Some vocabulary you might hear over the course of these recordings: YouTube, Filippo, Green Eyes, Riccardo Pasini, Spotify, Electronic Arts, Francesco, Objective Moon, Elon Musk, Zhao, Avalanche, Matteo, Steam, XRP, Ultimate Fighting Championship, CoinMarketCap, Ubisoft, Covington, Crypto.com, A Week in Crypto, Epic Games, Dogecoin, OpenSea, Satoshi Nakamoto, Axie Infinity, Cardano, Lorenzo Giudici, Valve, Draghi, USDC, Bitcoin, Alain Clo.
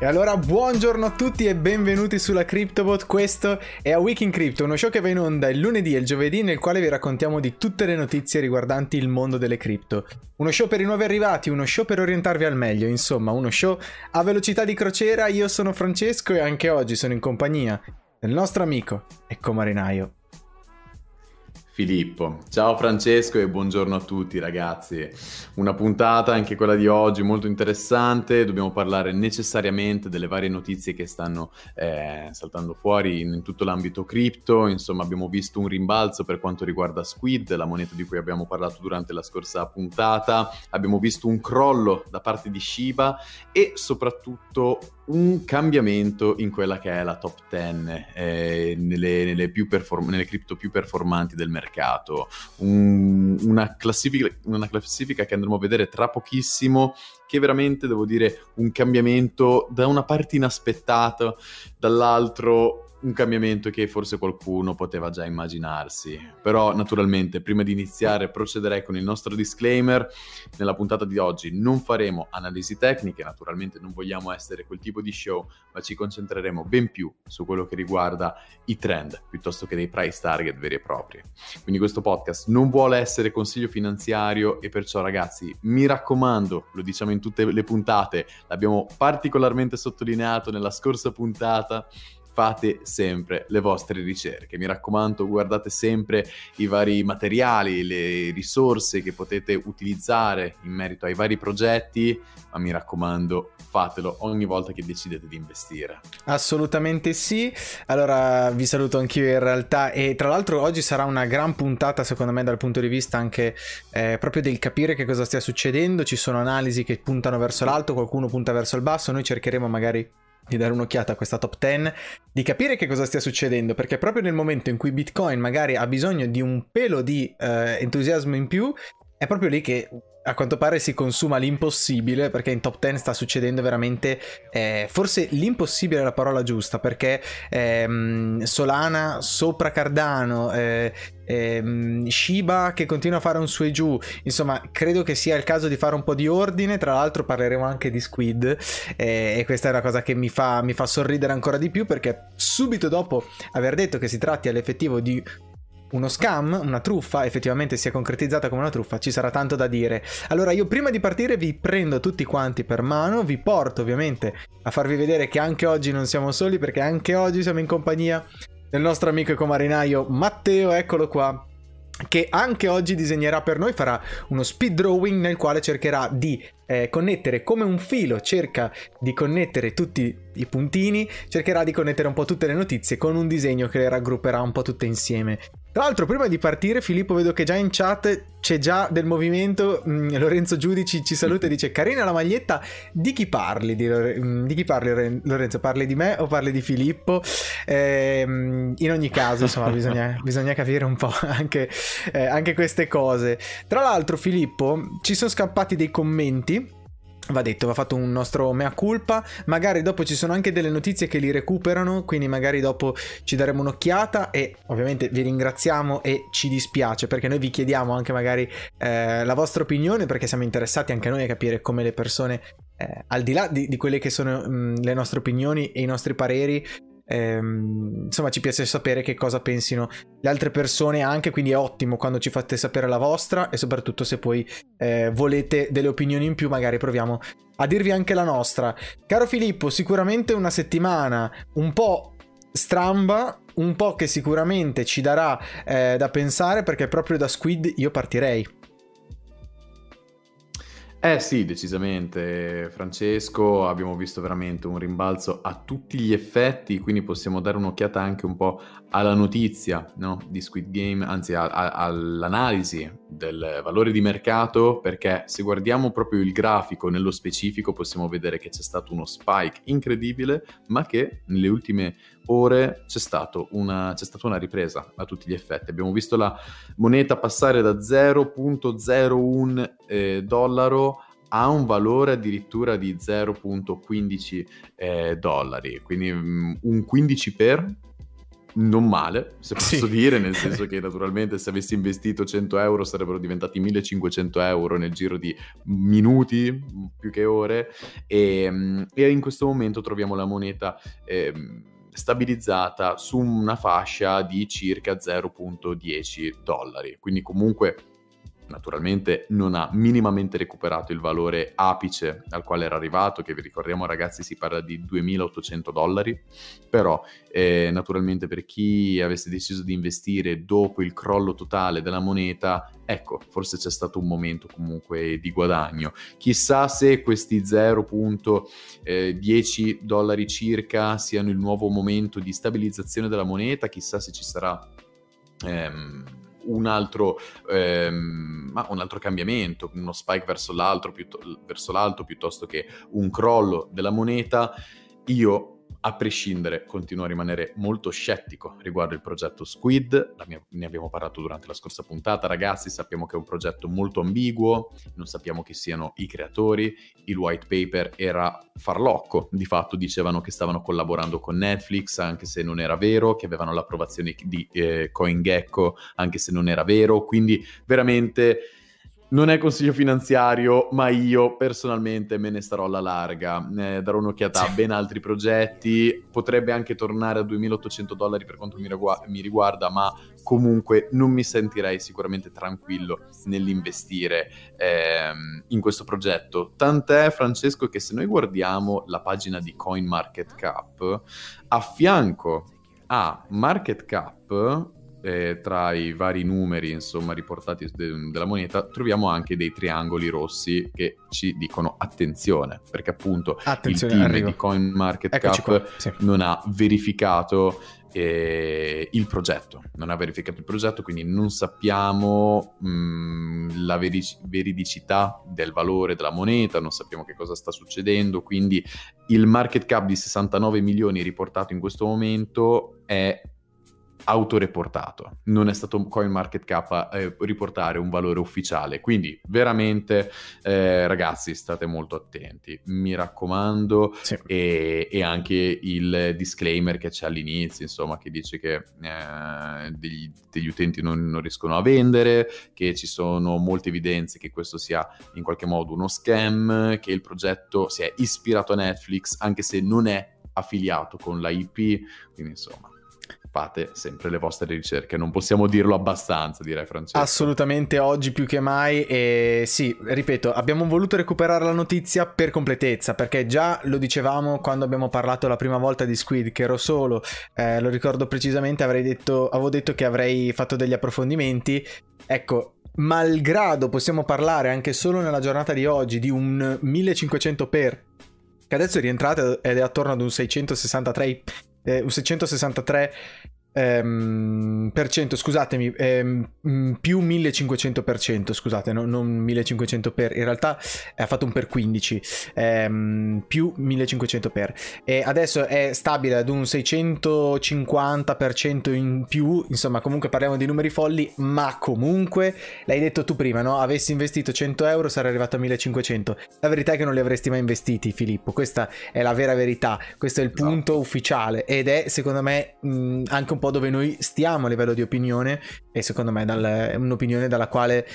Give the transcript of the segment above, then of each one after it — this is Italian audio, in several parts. E allora buongiorno a tutti e benvenuti sulla Cryptobot, questo è A Week in Crypto, uno show che va in onda il lunedì e il giovedì nel quale vi raccontiamo di tutte le notizie riguardanti il mondo delle cripto. Uno show per i nuovi arrivati, uno show per orientarvi al meglio, insomma uno show a velocità di crociera. Io sono Francesco e anche oggi sono in compagnia del nostro amico Ecco Marinaio. Filippo. Ciao Francesco e buongiorno a tutti ragazzi. Una puntata anche quella di oggi molto interessante, dobbiamo parlare necessariamente delle varie notizie che stanno saltando fuori in tutto l'ambito cripto. Insomma abbiamo visto un rimbalzo per quanto riguarda Squid, la moneta di cui abbiamo parlato durante la scorsa puntata, abbiamo visto un crollo da parte di Shiba e soprattutto un cambiamento in quella che è la top 10 nelle cripto più performanti del mercato, una classifica che andremo a vedere tra pochissimo, che veramente devo dire un cambiamento da una parte inaspettato, dall'altro un cambiamento che forse qualcuno poteva già immaginarsi. Però naturalmente prima di iniziare procederei con il nostro disclaimer. Nella puntata di oggi non faremo analisi tecniche, naturalmente non vogliamo essere quel tipo di show, ma ci concentreremo ben più su quello che riguarda i trend piuttosto che dei price target veri e propri. Quindi questo podcast non vuole essere consiglio finanziario e perciò ragazzi mi raccomando, lo diciamo in tutte le puntate, l'abbiamo particolarmente sottolineato nella scorsa puntata, fate sempre le vostre ricerche, mi raccomando, guardate sempre i vari materiali, le risorse che potete utilizzare in merito ai vari progetti, ma mi raccomando fatelo ogni volta che decidete di investire. Assolutamente sì. Allora vi saluto anch'io in realtà, e tra l'altro oggi sarà una gran puntata secondo me dal punto di vista anche proprio del capire che cosa stia succedendo. Ci sono analisi che puntano verso l'alto, qualcuno punta verso il basso, noi cercheremo magari di dare un'occhiata a questa top 10, di capire che cosa stia succedendo, perché proprio nel momento in cui Bitcoin magari ha bisogno di un pelo di entusiasmo in più, è proprio lì che a quanto pare si consuma l'impossibile, perché in top 10 sta succedendo veramente forse l'impossibile è la parola giusta, perché Solana sopra Cardano, Shiba che continua a fare un su e giù, insomma credo che sia il caso di fare un po' di ordine. Tra l'altro parleremo anche di Squid e questa è una cosa che mi fa sorridere ancora di più, perché subito dopo aver detto che si tratti all'effettivo di uno scam, una truffa, effettivamente si è concretizzata come una truffa, ci sarà tanto da dire. Allora io prima di partire vi prendo tutti quanti per mano, vi porto ovviamente a farvi vedere che anche oggi non siamo soli, perché anche oggi siamo in compagnia del nostro amico e comarinaio Matteo, eccolo qua, che anche oggi disegnerà per noi, farà uno speed drawing nel quale cercherà di connettere come un filo, cerca di connettere tutti i puntini, cercherà di connettere un po' tutte le notizie con un disegno che le raggrupperà un po' tutte insieme. Tra l'altro prima di partire Filippo, vedo che già in chat c'è già del movimento, Lorenzo Giudici ci saluta e dice carina la maglietta, di chi parli? Di chi parli Lorenzo? Parli di me o parli di Filippo? In ogni caso insomma bisogna capire un po' anche queste cose. Tra l'altro Filippo, ci sono scappati dei commenti, va detto, va fatto un nostro mea culpa, magari dopo ci sono anche delle notizie che li recuperano, quindi magari dopo ci daremo un'occhiata e ovviamente vi ringraziamo e ci dispiace perché noi vi chiediamo anche magari la vostra opinione, perché siamo interessati anche noi a capire come le persone al di là di quelle che sono le nostre opinioni e i nostri pareri, insomma ci piace sapere che cosa pensino le altre persone anche, quindi è ottimo quando ci fate sapere la vostra e soprattutto se poi volete delle opinioni in più magari proviamo a dirvi anche la nostra. Caro Filippo, sicuramente una settimana un po' stramba, un po' che sicuramente ci darà da pensare, perché proprio da Squid io partirei. Eh sì, decisamente Francesco, abbiamo visto veramente un rimbalzo a tutti gli effetti, quindi possiamo dare un'occhiata anche un po' alla notizia, no? Di Squid Game, anzi all'analisi del valore di mercato, perché se guardiamo proprio il grafico nello specifico possiamo vedere che c'è stato uno spike incredibile, ma che nelle ultime ore c'è stata una ripresa a tutti gli effetti. Abbiamo visto la moneta passare da 0.01 dollaro a un valore addirittura di 0.15 dollari, quindi un 15 per non male, se posso dire, nel senso che naturalmente se avessi investito 100 euro sarebbero diventati 1500 euro nel giro di minuti, più che ore, e in questo momento troviamo la moneta stabilizzata su una fascia di circa $0.10, quindi comunque naturalmente non ha minimamente recuperato il valore apice al quale era arrivato, che vi ricordiamo ragazzi si parla di $2.800, però naturalmente per chi avesse deciso di investire dopo il crollo totale della moneta, ecco, forse c'è stato un momento comunque di guadagno. Chissà se questi $0.10 circa siano il nuovo momento di stabilizzazione della moneta, chissà se ci sarà un altro cambiamento, uno spike verso l'alto piuttosto che un crollo della moneta. Io a prescindere continuo a rimanere molto scettico riguardo il progetto Squid, ne abbiamo parlato durante la scorsa puntata ragazzi, sappiamo che è un progetto molto ambiguo, non sappiamo chi siano i creatori, il white paper era farlocco, di fatto dicevano che stavano collaborando con Netflix anche se non era vero, che avevano l'approvazione di CoinGecko anche se non era vero, quindi veramente non è consiglio finanziario, ma io personalmente me ne starò alla larga, darò un'occhiata a ben altri progetti, potrebbe anche tornare a $2.800 per quanto mi riguarda, ma comunque non mi sentirei sicuramente tranquillo nell'investire in questo progetto. Tant'è, Francesco, che se noi guardiamo la pagina di CoinMarketCap, a fianco a MarketCap, tra i vari numeri insomma riportati della moneta, troviamo anche dei triangoli rossi che ci dicono attenzione, perché appunto il team di CoinMarketCap non ha verificato il progetto, quindi non sappiamo la veridicità del valore della moneta, non sappiamo che cosa sta succedendo, quindi il market cap di 69 milioni riportato in questo momento è autoreportato, non è stato CoinMarketCap a riportare un valore ufficiale, quindi veramente ragazzi state molto attenti, mi raccomando, e anche il disclaimer che c'è all'inizio insomma che dice che degli utenti non riescono a vendere, che ci sono molte evidenze che questo sia in qualche modo uno scam, che il progetto si è ispirato a Netflix anche se non è affiliato con l'IP, quindi insomma fate sempre le vostre ricerche, non possiamo dirlo abbastanza, direi Francesco. Assolutamente, oggi più che mai, e sì, ripeto, abbiamo voluto recuperare la notizia per completezza, perché già lo dicevamo quando abbiamo parlato la prima volta di Squid, che ero solo, lo ricordo precisamente, avevo detto che avrei fatto degli approfondimenti, ecco. Malgrado possiamo parlare anche solo nella giornata di oggi di un 1500 per, che adesso è rientrato ed è attorno ad un 663 % scusatemi, più 1500%, scusate, non 1500 per, in realtà ha fatto un per 15, più 1500 per, e adesso è stabile ad un 650% in più, insomma comunque parliamo di numeri folli, ma comunque l'hai detto tu prima, no? Avessi investito 100 euro sarei arrivato a 1500, la verità è che non li avresti mai investiti, Filippo, questa è la vera verità, questo è il punto ufficiale, ed è secondo me anche un po' dove noi stiamo a livello di opinione, e secondo me è un'opinione dalla quale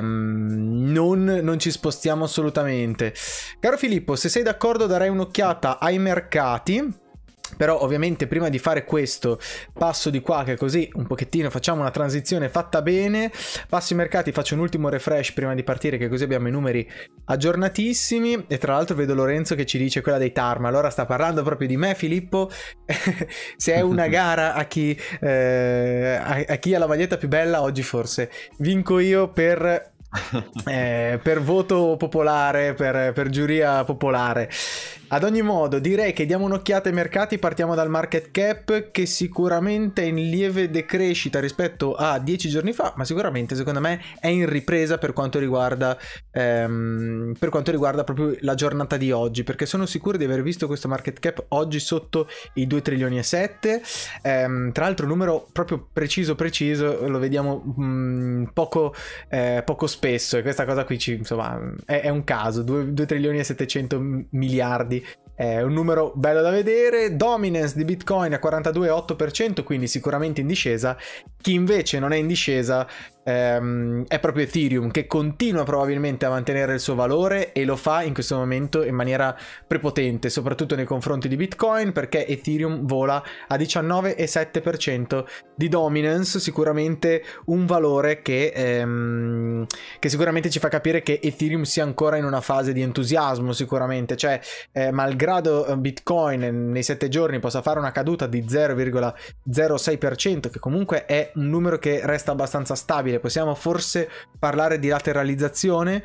non ci spostiamo assolutamente. Caro Filippo, se sei d'accordo darei un'occhiata ai mercati, però ovviamente prima di fare questo passo di qua, che così un pochettino facciamo una transizione fatta bene, passo ai mercati, faccio un ultimo refresh prima di partire, che così abbiamo i numeri aggiornatissimi, e tra l'altro vedo Lorenzo che ci dice quella dei Tarma, allora sta parlando proprio di me Filippo se è una gara a chi ha la maglietta più bella oggi forse vinco io per voto popolare, per giuria popolare. Ad ogni modo direi che diamo un'occhiata ai mercati, partiamo dal market cap che sicuramente è in lieve decrescita rispetto a 10 giorni fa, ma sicuramente secondo me è in ripresa per quanto riguarda proprio la giornata di oggi, perché sono sicuro di aver visto questo market cap oggi sotto i 2,7 trilioni, tra l'altro un numero proprio preciso lo vediamo poco spesso, e questa cosa qui insomma è un caso, 2,7 trilioni È un numero bello da vedere. Dominance di Bitcoin a 42,8%, quindi sicuramente in discesa. Chi invece non è in discesa è proprio Ethereum, che continua probabilmente a mantenere il suo valore, e lo fa in questo momento in maniera prepotente, soprattutto nei confronti di Bitcoin, perché Ethereum vola a 19,7% di dominance, sicuramente un valore che sicuramente ci fa capire che Ethereum sia ancora in una fase di entusiasmo, sicuramente, cioè malgrado Bitcoin nei 7 giorni possa fare una caduta di 0,06%, che comunque è un numero che resta abbastanza stabile, possiamo forse parlare di lateralizzazione.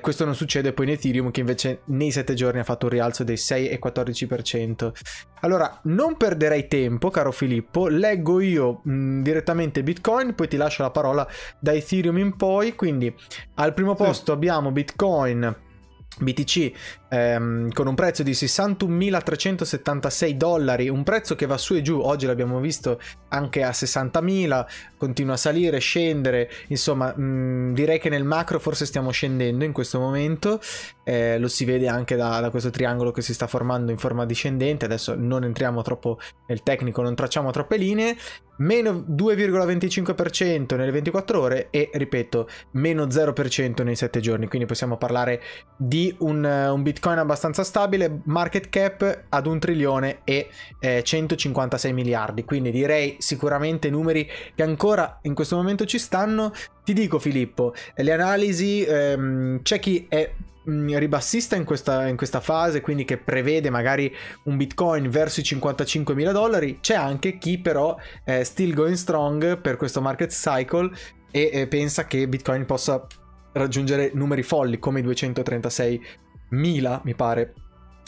Questo non succede poi in Ethereum, che invece nei 7 giorni ha fatto un rialzo dei 6,14%. Allora, non perderei tempo, caro Filippo, leggo io direttamente Bitcoin, poi ti lascio la parola da Ethereum in poi. Quindi al primo posto abbiamo Bitcoin BTC con un prezzo di $61.376, un prezzo che va su e giù, oggi l'abbiamo visto anche a 60.000, continua a salire, scendere, insomma direi che nel macro forse stiamo scendendo in questo momento, lo si vede anche da questo triangolo che si sta formando in forma discendente. Adesso non entriamo troppo nel tecnico, non tracciamo troppe linee. Meno 2,25% nelle 24 ore e, ripeto, meno 0% nei 7 giorni, quindi possiamo parlare di un Bitcoin abbastanza stabile, market cap ad 1.156 miliardi, quindi direi sicuramente numeri che ancora in questo momento ci stanno. Ti dico, Filippo, le analisi, c'è chi è ribassista in questa fase, quindi che prevede magari un Bitcoin verso i $55.000, c'è anche chi però still going strong per questo market cycle e pensa che Bitcoin possa raggiungere numeri folli come i $236.000 mi pare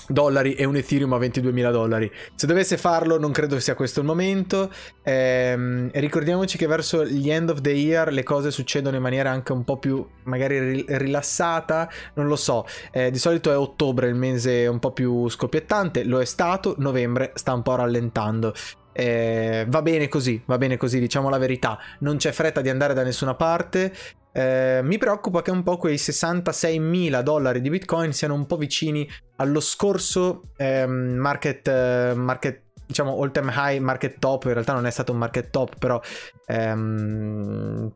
dollari e un Ethereum a $22.000. Se dovesse farlo non credo sia questo il momento. Ricordiamoci che verso gli end of the year le cose succedono in maniera anche un po' più magari rilassata, non lo so, di solito è ottobre il mese un po' più scoppiettante, lo è stato, novembre sta un po' rallentando. Va bene così, diciamo la verità, non c'è fretta di andare da nessuna parte. Mi preoccupa che un po' quei $66.000 di Bitcoin siano un po' vicini allo scorso market, diciamo all time high, market top, in realtà non è stato un market top, però al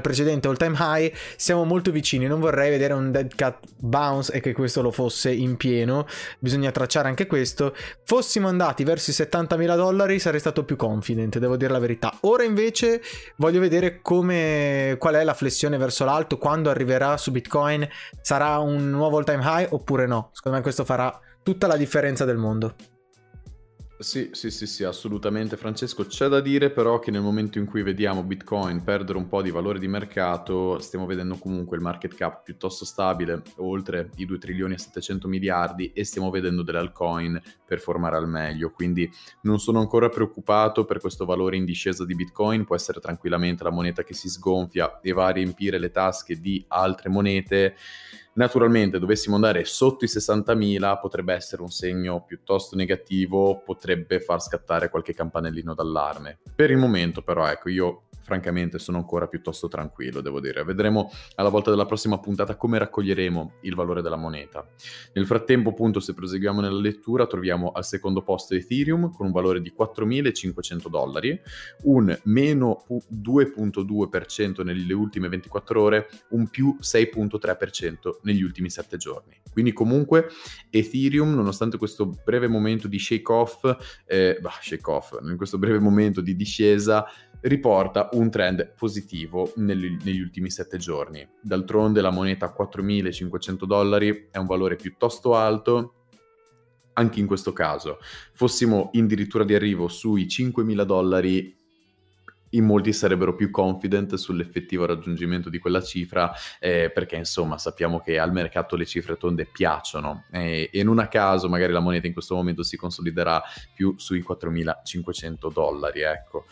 precedente all time high siamo molto vicini. Non vorrei vedere un dead cat bounce e che questo lo fosse in pieno, bisogna tracciare anche questo. Fossimo andati verso i $70.000 sarei stato più confident, devo dire la verità. Ora invece voglio vedere qual è la flessione verso l'alto, quando arriverà su Bitcoin, sarà un nuovo all time high oppure no. Secondo me questo farà tutta la differenza del mondo. Sì, assolutamente, Francesco. C'è da dire però che nel momento in cui vediamo Bitcoin perdere un po' di valore di mercato, stiamo vedendo comunque il market cap piuttosto stabile, oltre i 2,7 trilioni, e stiamo vedendo delle altcoin performare al meglio, quindi non sono ancora preoccupato per questo valore in discesa di Bitcoin. Può essere tranquillamente la moneta che si sgonfia e va a riempire le tasche di altre monete. Naturalmente dovessimo andare sotto i 60.000 potrebbe essere un segno piuttosto negativo, potrebbe far scattare qualche campanellino d'allarme. Per il momento però, ecco, io francamente sono ancora piuttosto tranquillo, devo dire. Vedremo alla volta della prossima puntata come raccoglieremo il valore della moneta. Nel frattempo, appunto, se proseguiamo nella lettura, troviamo al secondo posto Ethereum con un valore di $4.500, un meno -2.2% nelle ultime 24 ore, un più 6.3% negli ultimi 7 giorni. Quindi comunque Ethereum, nonostante questo breve momento di shake off, in questo breve momento di discesa, riporta un trend positivo negli ultimi 7 giorni. D'altronde la moneta a $4.500 è un valore piuttosto alto. Anche in questo caso, fossimo addirittura di arrivo sui $5.000, in molti sarebbero più confident sull'effettivo raggiungimento di quella cifra, perché insomma sappiamo che al mercato le cifre tonde piacciono, e non a caso magari la moneta in questo momento si consoliderà più sui $4.500, ecco.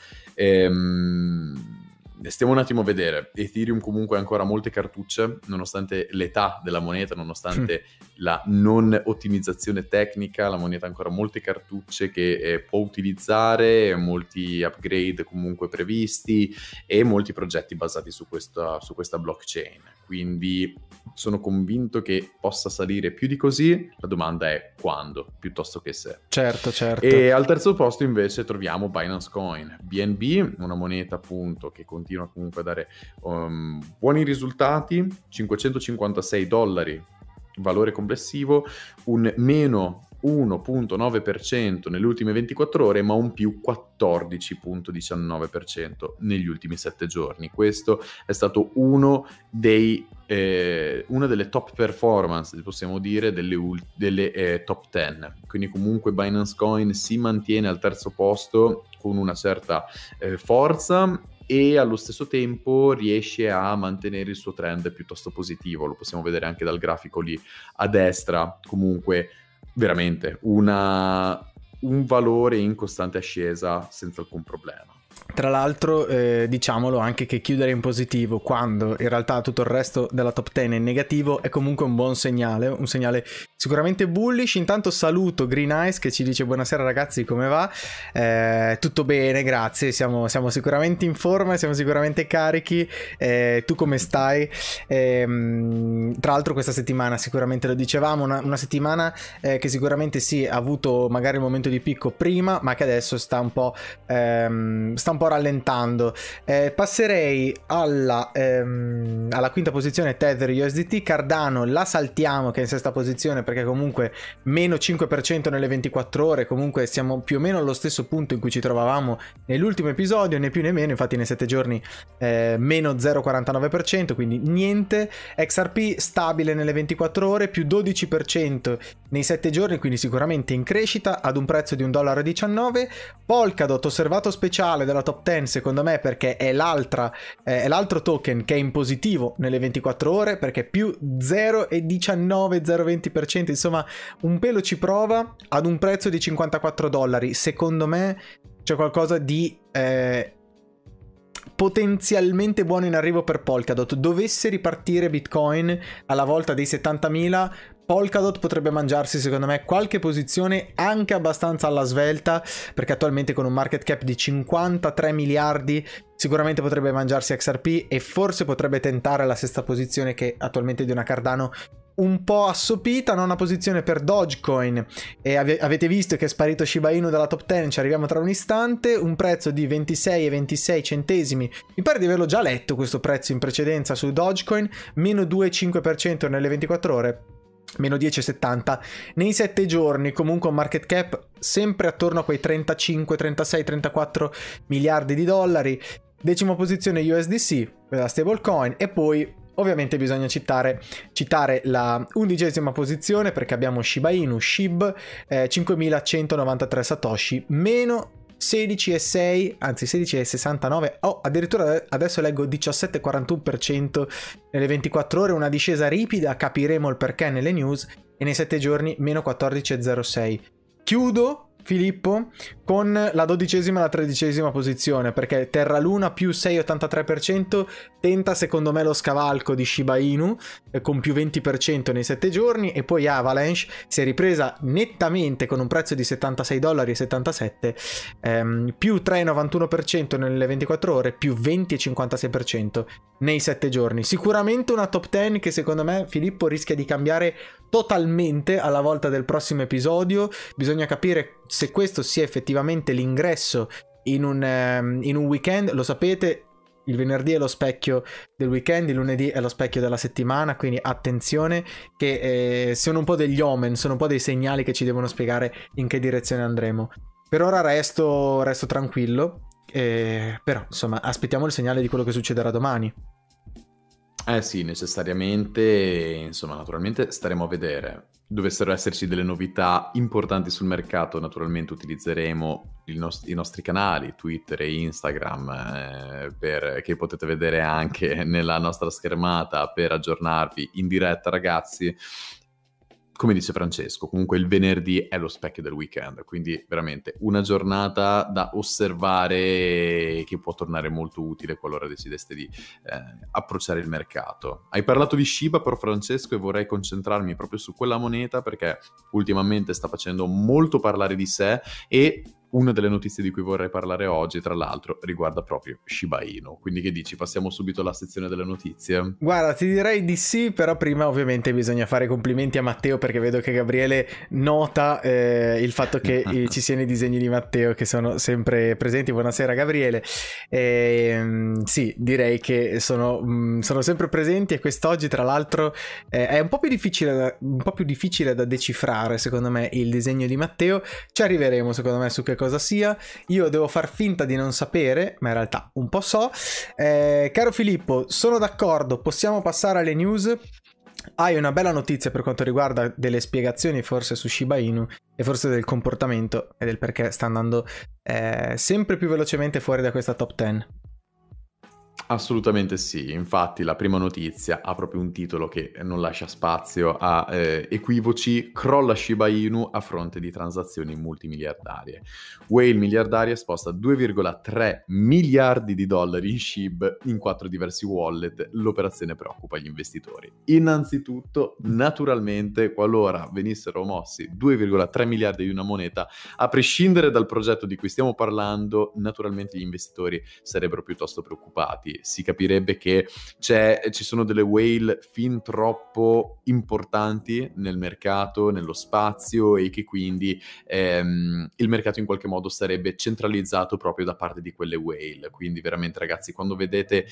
stiamo un attimo a vedere. Ethereum comunque ha ancora molte cartucce, nonostante l'età della moneta, nonostante la non ottimizzazione tecnica, la moneta ha ancora molte cartucce che può utilizzare, molti upgrade comunque previsti e molti progetti basati su questa blockchain. Quindi sono convinto che possa salire più di così, la domanda è quando, piuttosto che se. Certo, certo. E al terzo posto invece troviamo Binance Coin, BNB, una moneta appunto che continua comunque a dare buoni risultati, $556 valore complessivo, un meno 1.9% nelle ultime 24 ore, ma un più 14.19% negli ultimi 7 giorni. Questo è stato uno dei una delle top performance, possiamo dire, delle top 10. Quindi comunque Binance Coin si mantiene al terzo posto con una certa forza e allo stesso tempo riesce a mantenere il suo trend piuttosto positivo. Lo possiamo vedere anche dal grafico lì a destra, comunque veramente un valore in costante ascesa senza alcun problema. Tra l'altro diciamolo anche che chiudere in positivo quando in realtà tutto il resto della top 10 è in negativo è comunque un buon segnale, un segnale sicuramente bullish. Intanto saluto Green Eyes che ci dice buonasera ragazzi, come va? Tutto bene, grazie, siamo sicuramente in forma, siamo sicuramente carichi, tu come stai? Tra l'altro questa settimana sicuramente lo dicevamo, una settimana che sicuramente sì ha avuto magari il momento di picco prima, ma che adesso sta un po' rallentando. Passerei alla quinta posizione, Tether USDT. Cardano la saltiamo, che è in sesta posizione, perché comunque meno 5% nelle 24 ore, comunque siamo più o meno allo stesso punto in cui ci trovavamo nell'ultimo episodio, né più né meno, infatti nei 7 giorni meno 0,49%, quindi niente. XRP stabile nelle 24 ore, più 12% nei 7 giorni, quindi sicuramente in crescita ad un prezzo di $1,19. Polkadot osservato speciale della top 10 secondo me, perché è l'altro token che è in positivo nelle 24 ore, perché più 0,19-0,20%, insomma un pelo ci prova, ad un prezzo di $54. Secondo me c'è qualcosa di potenzialmente buono in arrivo per Polkadot. Dovesse ripartire Bitcoin alla volta dei 70.000, Polkadot potrebbe mangiarsi secondo me qualche posizione anche abbastanza alla svelta, perché attualmente con un market cap di 53 miliardi sicuramente potrebbe mangiarsi XRP e forse potrebbe tentare la sesta posizione, che attualmente è di una Cardano un po' assopita. Nona posizione per Dogecoin, e avete visto che è sparito Shiba Inu dalla top 10, ci arriviamo tra un istante, un prezzo di $26,26, mi pare di averlo già letto questo prezzo in precedenza su Dogecoin, meno 2,5% nelle 24 ore, meno 10,70 nei 7 giorni, comunque un market cap sempre attorno a quei 35, 36, 34 miliardi di dollari. Decima posizione USDC, la stablecoin, e poi ovviamente bisogna citare la undicesima posizione, perché abbiamo Shiba Inu, SHIB, 5.193 Satoshi, meno 16,6, anzi 16,69, addirittura adesso leggo 17,41% nelle 24 ore, una discesa ripida, capiremo il perché nelle news, e nei 7 giorni meno 14,06. Chiudo, Filippo, con la dodicesima e la tredicesima posizione, perché Terra Luna più 6,83% tenta secondo me lo scavalco di Shiba Inu con più 20% nei 7 giorni, e poi Avalanche si è ripresa nettamente con un prezzo di $76,77, più 3,91% nelle 24 ore, più 20,56% nei 7 giorni. Sicuramente una top 10 che secondo me, Filippo, rischia di cambiare totalmente alla volta del prossimo episodio. Bisogna capire se questo sia effettivamente l'ingresso in un weekend. Lo sapete, il venerdì è lo specchio del weekend, il lunedì è lo specchio della settimana, quindi attenzione, che sono un po' degli omen, sono un po' dei segnali che ci devono spiegare in che direzione andremo. Per ora resto tranquillo, però insomma aspettiamo il segnale di quello che succederà domani. Sì, necessariamente, insomma, naturalmente staremo a vedere. Dovessero esserci delle novità importanti sul mercato, naturalmente utilizzeremo i nostri canali, Twitter e Instagram, che potete vedere anche nella nostra schermata, per aggiornarvi in diretta, ragazzi. come dice Francesco, comunque il venerdì è lo specchio del weekend, quindi veramente una giornata da osservare che può tornare molto utile qualora decideste di approcciare il mercato. Hai parlato di Shiba però, Francesco, e vorrei concentrarmi proprio su quella moneta perché ultimamente sta facendo molto parlare di sé e una delle notizie di cui vorrei parlare oggi, tra l'altro, riguarda proprio Shiba Inu. Quindi che dici? Passiamo subito alla sezione delle notizie? Guarda, ti direi di sì, però prima ovviamente bisogna fare complimenti a Matteo perché vedo che Gabriele nota il fatto che ci siano i disegni di Matteo che sono sempre presenti. Buonasera Gabriele. Sì, direi che sono sempre presenti e quest'oggi tra l'altro è un po' più difficile da decifrare secondo me il disegno di Matteo. Ci arriveremo secondo me su che cosa sia, io devo far finta di non sapere, ma in realtà un po' so. Caro Filippo, sono d'accordo, possiamo passare alle news? Hai una bella notizia per quanto riguarda delle spiegazioni forse su Shiba Inu e forse del comportamento e del perché sta andando sempre più velocemente fuori da questa top 10. Assolutamente sì, infatti la prima notizia ha proprio un titolo che non lascia spazio a equivoci: crolla Shiba Inu a fronte di transazioni multimiliardarie. Whale miliardaria sposta 2,3 miliardi di dollari in SHIB in 4 diversi wallet, l'operazione preoccupa gli investitori. Innanzitutto, naturalmente, qualora venissero mossi 2,3 miliardi di una moneta, a prescindere dal progetto di cui stiamo parlando, naturalmente gli investitori sarebbero piuttosto preoccupati. Si capirebbe che ci sono delle whale fin troppo importanti nel mercato, nello spazio, e che quindi il mercato in qualche modo sarebbe centralizzato proprio da parte di quelle whale. Quindi veramente ragazzi, quando vedete,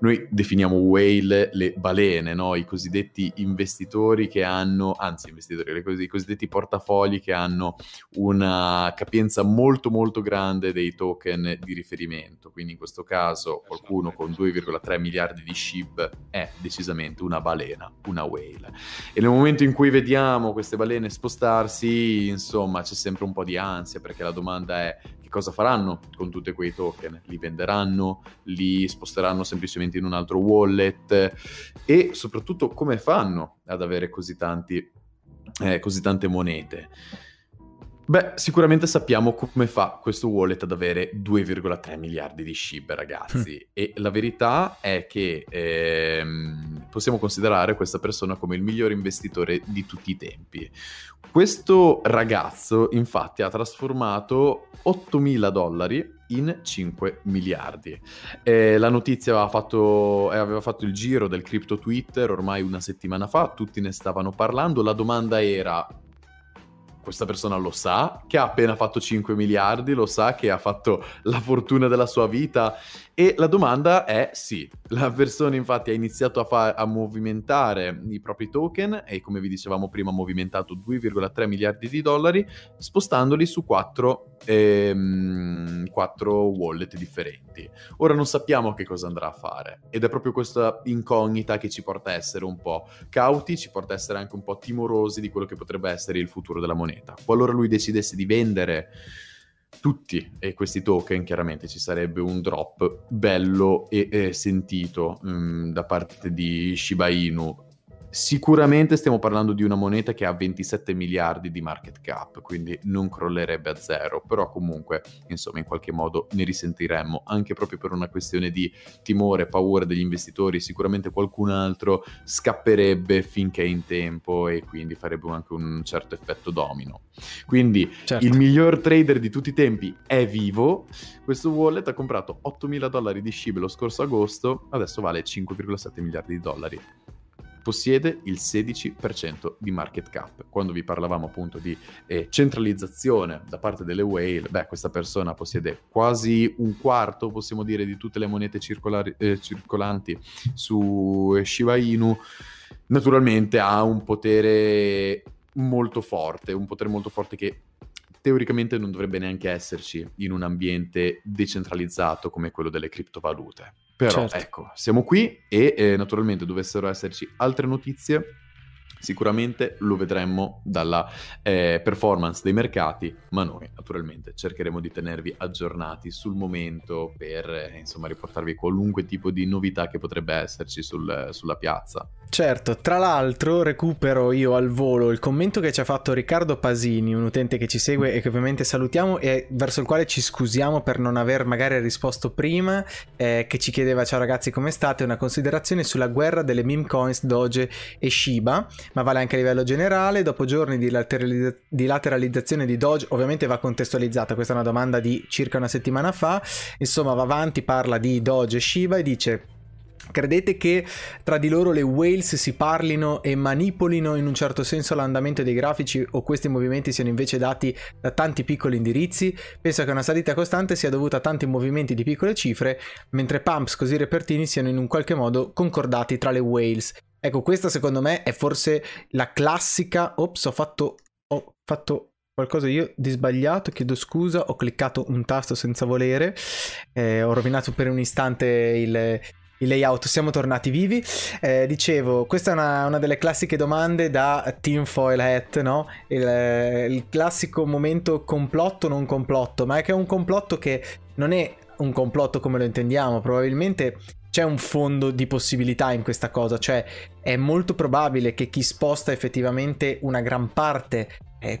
noi definiamo whale le balene, no? I cosiddetti investitori che hanno, anzi investitori, i cosiddetti portafogli che hanno una capienza molto molto grande dei token di riferimento. Quindi in questo caso qualcuno con 2,3 miliardi di SHIB è decisamente una balena, una whale. E nel momento in cui vediamo queste balene spostarsi, insomma, c'è sempre un po' di ansia perché la domanda è: che cosa faranno con tutti quei token? Li venderanno? Li sposteranno semplicemente in un altro wallet? E soprattutto come fanno ad avere così tante monete? Beh, sicuramente sappiamo come fa questo wallet ad avere 2,3 miliardi di SHIB, ragazzi. E la verità è che possiamo considerare questa persona come il miglior investitore di tutti i tempi. Questo ragazzo, infatti, ha trasformato $8.000 in 5 miliardi. La notizia aveva fatto il giro del crypto Twitter ormai una settimana fa, tutti ne stavano parlando. La domanda era: questa persona lo sa che ha appena fatto 5 miliardi? Lo sa che ha fatto la fortuna della sua vita? E la domanda è sì. La persona infatti ha iniziato a movimentare i propri token e, come vi dicevamo prima, ha movimentato 2,3 miliardi di dollari spostandoli su 4 wallet differenti. Ora non sappiamo che cosa andrà a fare ed è proprio questa incognita che ci porta a essere un po' cauti, ci porta a essere anche un po' timorosi di quello che potrebbe essere il futuro della moneta. Qualora lui decidesse di vendere tutti questi token, chiaramente ci sarebbe un drop bello e sentito da parte di Shiba Inu. Sicuramente stiamo parlando di una moneta che ha 27 miliardi di market cap, quindi non crollerebbe a zero, però comunque, insomma, in qualche modo ne risentiremmo, anche proprio per una questione di timore, paura degli investitori. Sicuramente qualcun altro scapperebbe finché è in tempo e quindi farebbe anche un certo effetto domino. Quindi certo, il miglior trader di tutti i tempi è vivo. Questo wallet ha comprato $8.000 di SHIB lo scorso agosto, adesso vale 5,7 miliardi di dollari. Possiede il 16% di market cap. Quando vi parlavamo appunto di centralizzazione da parte delle whale, beh, questa persona possiede quasi un quarto, possiamo dire, di tutte le monete circolanti su Shiba Inu. Naturalmente ha un potere molto forte che teoricamente non dovrebbe neanche esserci in un ambiente decentralizzato come quello delle criptovalute. Però certo, ecco, siamo qui e naturalmente dovessero esserci altre notizie, Sicuramente lo vedremo dalla performance dei mercati, ma noi naturalmente cercheremo di tenervi aggiornati sul momento per insomma riportarvi qualunque tipo di novità che potrebbe esserci sulla piazza. Certo, tra l'altro recupero io al volo il commento che ci ha fatto Riccardo Pasini, un utente che ci segue e che ovviamente salutiamo e verso il quale ci scusiamo per non aver magari risposto prima, che ci chiedeva: ciao ragazzi, come state? Una considerazione sulla guerra delle meme coins Doge e Shiba, ma vale anche a livello generale. Dopo giorni di lateralizzazione di Doge, ovviamente va contestualizzata, questa è una domanda di circa una settimana fa, insomma va avanti, parla di Doge e Shiba e dice: credete che tra di loro le whales si parlino e manipolino in un certo senso l'andamento dei grafici, o questi movimenti siano invece dati da tanti piccoli indirizzi? Penso che una salita costante sia dovuta a tanti movimenti di piccole cifre, mentre pumps così repertini siano in un qualche modo concordati tra le whales. Ecco, questa secondo me è forse la classica... Ops, ho fatto qualcosa io di sbagliato, chiedo scusa, ho cliccato un tasto senza volere, ho rovinato per un istante il layout, siamo tornati vivi. Dicevo, questa è una delle classiche domande da tinfoil hat, no? Il classico momento complotto non complotto, ma è che è un complotto che non è un complotto come lo intendiamo, probabilmente c'è un fondo di possibilità in questa cosa, cioè è molto probabile che chi sposta effettivamente una gran parte,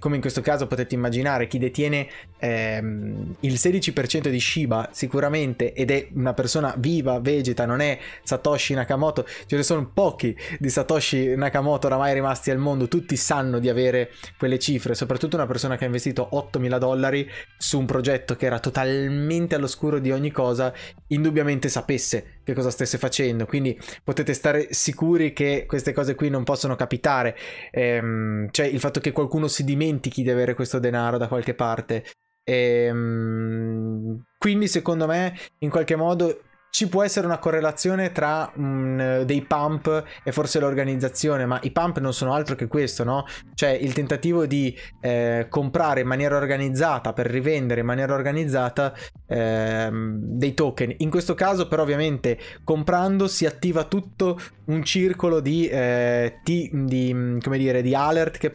come in questo caso potete immaginare, chi detiene il 16% di Shiba sicuramente, ed è una persona viva, vegeta, non è Satoshi Nakamoto, ce ne sono pochi di Satoshi Nakamoto oramai rimasti al mondo, tutti sanno di avere quelle cifre, soprattutto una persona che ha investito $8.000 su un progetto che era totalmente all'oscuro di ogni cosa, indubbiamente sapesse che cosa stesse facendo, quindi potete stare sicuri che queste cose qui non possono capitare, cioè il fatto che qualcuno si dimentichi di avere questo denaro da qualche parte, quindi secondo me in qualche modo ci può essere una correlazione tra dei pump e forse l'organizzazione, ma i pump non sono altro che questo, no? Cioè il tentativo di comprare in maniera organizzata per rivendere in maniera organizzata dei token. In questo caso però ovviamente comprando si attiva tutto un circolo di alert che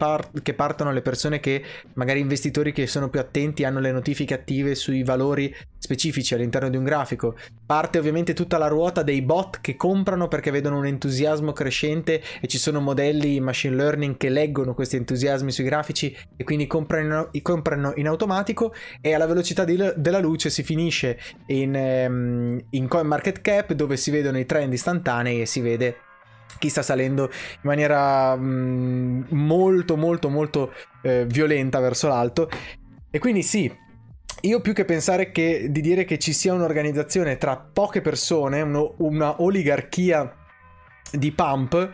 partono le persone, che magari investitori che sono più attenti hanno le notifiche attive sui valori specifici all'interno di un grafico. Parte ovviamente tutta la ruota dei bot che comprano perché vedono un entusiasmo crescente e ci sono modelli machine learning che leggono questi entusiasmi sui grafici e quindi comprano in automatico, e alla velocità della luce si finisce in CoinMarketCap, dove si vedono i trend istantanei e si vede chi sta salendo in maniera molto molto molto violenta verso l'alto. E quindi sì, io più che pensare di dire che ci sia un'organizzazione tra poche persone, una oligarchia di pump,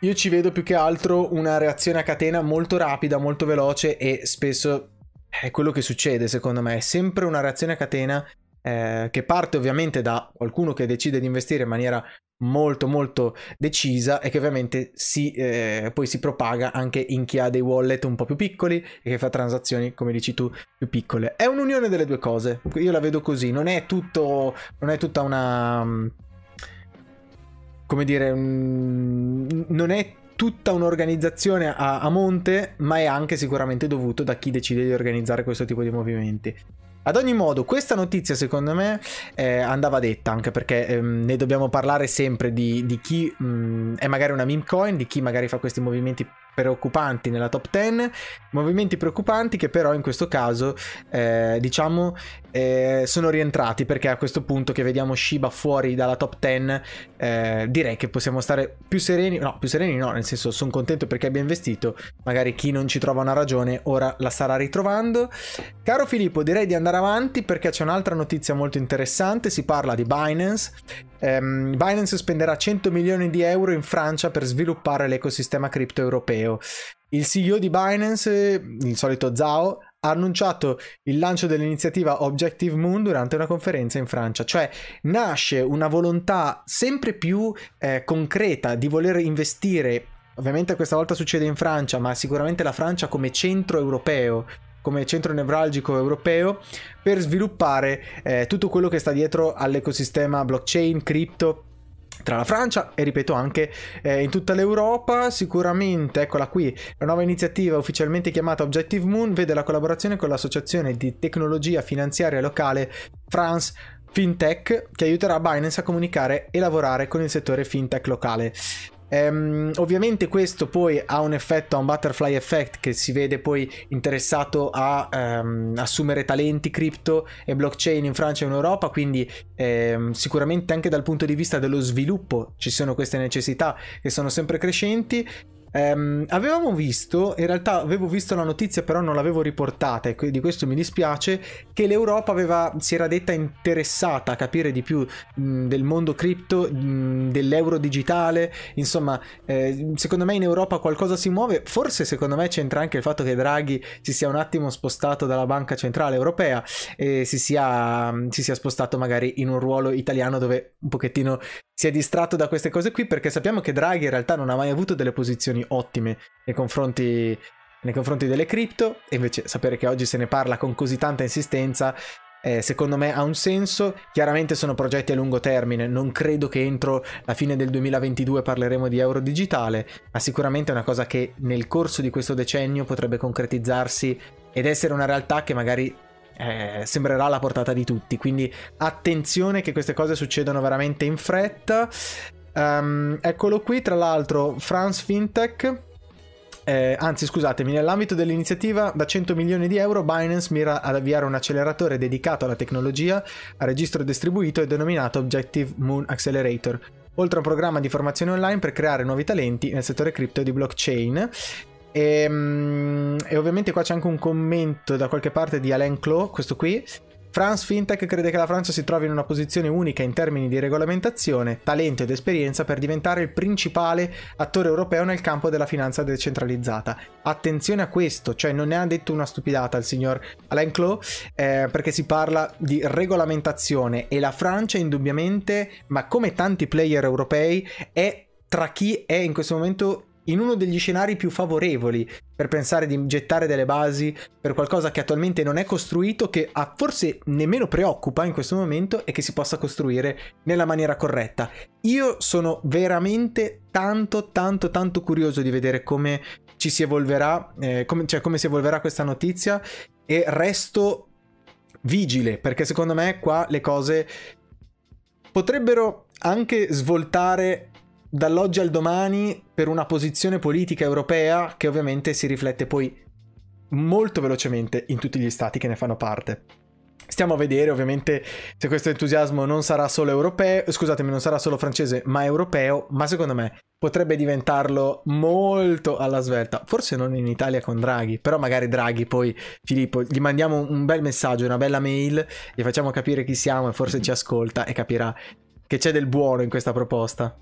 io ci vedo più che altro una reazione a catena molto rapida, molto veloce, e spesso è quello che succede secondo me, è sempre una reazione a catena che parte ovviamente da qualcuno che decide di investire in maniera molto molto decisa e che ovviamente poi si propaga anche in chi ha dei wallet un po' più piccoli e che fa transazioni, come dici tu, più piccole. È un'unione delle due cose, io la vedo così, non è tutta una, come dire, non è tutta un'organizzazione a monte, ma è anche sicuramente dovuto da chi decide di organizzare questo tipo di movimenti. Ad ogni modo, questa notizia secondo me andava detta, anche perché ne dobbiamo parlare sempre di chi è magari una meme coin, di chi magari fa questi movimenti preoccupanti nella top 10, movimenti preoccupanti che però in questo caso sono rientrati, perché a questo punto che vediamo Shiba fuori dalla top 10 direi che possiamo stare più sereni, nel senso sono contento perché abbia investito, magari chi non ci trova una ragione ora la starà ritrovando. Caro Filippo, direi di andare avanti perché c'è un'altra notizia molto interessante, si parla di Binance. Binance spenderà €100 milioni in Francia per sviluppare l'ecosistema cripto europeo. Il CEO di Binance, il solito Zhao, ha annunciato il lancio dell'iniziativa Objective Moon durante una conferenza in Francia, cioè nasce una volontà sempre più concreta di voler investire, ovviamente questa volta succede in Francia, ma sicuramente la Francia come centro europeo, come centro nevralgico europeo, per sviluppare tutto quello che sta dietro all'ecosistema blockchain, cripto tra la Francia e, ripeto, anche in tutta l'Europa. Sicuramente, eccola qui, la nuova iniziativa ufficialmente chiamata Objective Moon vede la collaborazione con l'associazione di tecnologia finanziaria locale France Fintech, che aiuterà Binance a comunicare e lavorare con il settore fintech locale. Ovviamente questo poi ha un effetto, ha un butterfly effect, che si vede poi interessato a assumere talenti cripto e blockchain in Francia e in Europa, quindi sicuramente anche dal punto di vista dello sviluppo ci sono queste necessità che sono sempre crescenti. Avevamo visto, in realtà avevo visto la notizia però non l'avevo riportata, e di questo mi dispiace, che l'Europa si era detta interessata a capire di più del mondo cripto, dell'euro digitale, insomma secondo me in Europa qualcosa si muove. Forse secondo me c'entra anche il fatto che Draghi si sia un attimo spostato dalla Banca Centrale Europea e si sia spostato magari in un ruolo italiano, dove un pochettino si è distratto da queste cose qui, perché sappiamo che Draghi in realtà non ha mai avuto delle posizioni ottime nei confronti delle cripto, e invece sapere che oggi se ne parla con così tanta insistenza secondo me ha un senso. Chiaramente sono progetti a lungo termine, non credo che entro la fine del 2022 parleremo di euro digitale, ma sicuramente è una cosa che nel corso di questo decennio potrebbe concretizzarsi ed essere una realtà che magari sembrerà alla portata di tutti, quindi attenzione che queste cose succedono veramente in fretta. Eccolo qui, tra l'altro France Fintech, anzi scusatemi, nell'ambito dell'iniziativa da 100 milioni di euro Binance mira ad avviare un acceleratore dedicato alla tecnologia a registro distribuito e denominato Objective Moon Accelerator, oltre a un programma di formazione online per creare nuovi talenti nel settore cripto e di blockchain. E ovviamente qua c'è anche un commento da qualche parte di Alain Clo, questo qui. France Fintech crede che la Francia si trovi in una posizione unica in termini di regolamentazione, talento ed esperienza per diventare il principale attore europeo nel campo della finanza decentralizzata. Attenzione a questo, cioè non ne ha detto una stupidata il signor Alain Clo, perché si parla di regolamentazione e la Francia indubbiamente, ma come tanti player europei, è tra chi è in questo momento in uno degli scenari più favorevoli per pensare di gettare delle basi per qualcosa che attualmente non è costruito, che forse nemmeno preoccupa in questo momento, e che si possa costruire nella maniera corretta. Io sono veramente tanto curioso di vedere come ci si evolverà, come si evolverà questa notizia, e resto vigile, perché secondo me qua le cose potrebbero anche svoltare dall'oggi al domani per una posizione politica europea, che ovviamente si riflette poi molto velocemente in tutti gli stati che ne fanno parte. Stiamo a vedere ovviamente se questo entusiasmo non sarà solo europeo, scusatemi, non sarà solo francese ma europeo, ma secondo me potrebbe diventarlo molto alla svelta. Forse non in Italia con Draghi, però magari Draghi poi, Filippo, gli mandiamo un bel messaggio, una bella mail, gli facciamo capire chi siamo e forse ci ascolta e capirà che c'è del buono in questa proposta.